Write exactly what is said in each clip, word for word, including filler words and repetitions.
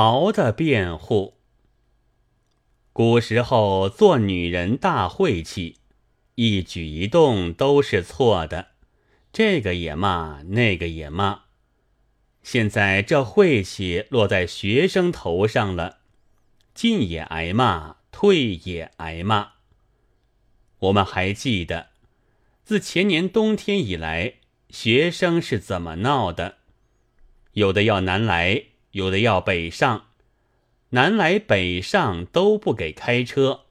曹的辩护。古时候做女人大晦气，一举一动都是错的，这个也骂，那个也骂。现在这晦气落在学生头上了，进也挨骂，退也挨骂。我们还记得自前年冬天以来，学生是怎么闹的。有的要南来，有的要北上，南来北上都不给开车。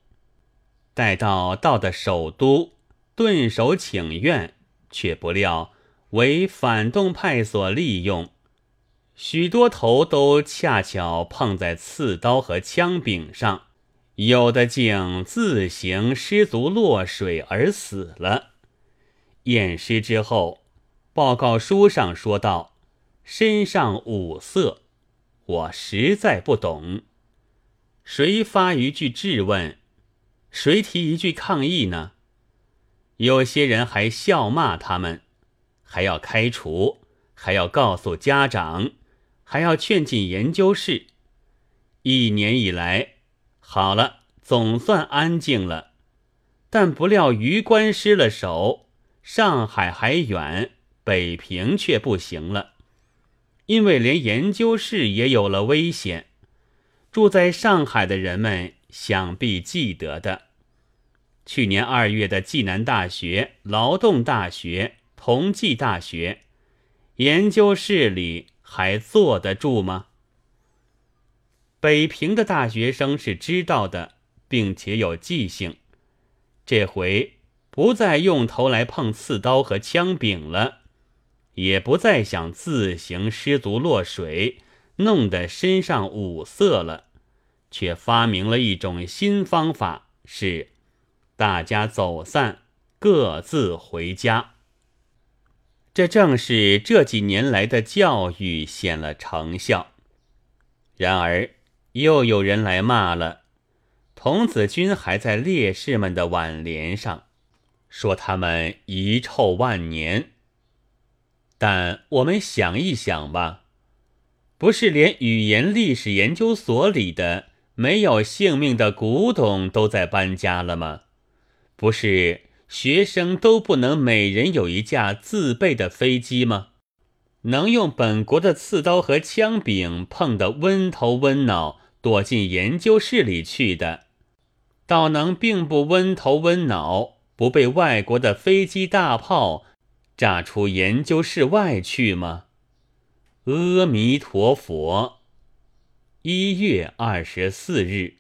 待到到的首都，顿首请愿，却不料为反动派所利用，许多头都恰巧碰在刺刀和枪柄上，有的竟自行失足落水而死了。验尸之后，报告书上说道，身上五色。我实在不懂，谁发一句质问，谁提一句抗议呢？有些人还笑骂他们，还要开除，还要告诉家长，还要劝进研究室。一年以来，好了，总算安静了，但不料榆关失了手，上海还远，北平却不行了。因为连研究室也有了危险，住在上海的人们想必记得的，去年二月的暨南大学、劳动大学、同济大学，研究室里还坐得住吗？北平的大学生是知道的，并且有记性，这回不再用头来碰刺刀和枪柄了，也不再想自行失足落水，弄得身上五色了，却发明了一种新方法，是大家走散，各自回家。这正是这几年来的教育显了成效。然而又有人来骂了，童子军还在烈士们的挽联上，说他们遗臭万年。但我们想一想吧，不是连语言历史研究所里的没有性命的古董都在搬家了吗？不是学生都不能每人有一架自备的飞机吗？能用本国的刺刀和枪柄碰得温头温脑躲进研究室里去的，倒能并不温头温脑，不被外国的飞机大炮炸出研究室外去吗？阿弥陀佛。一月二十四日。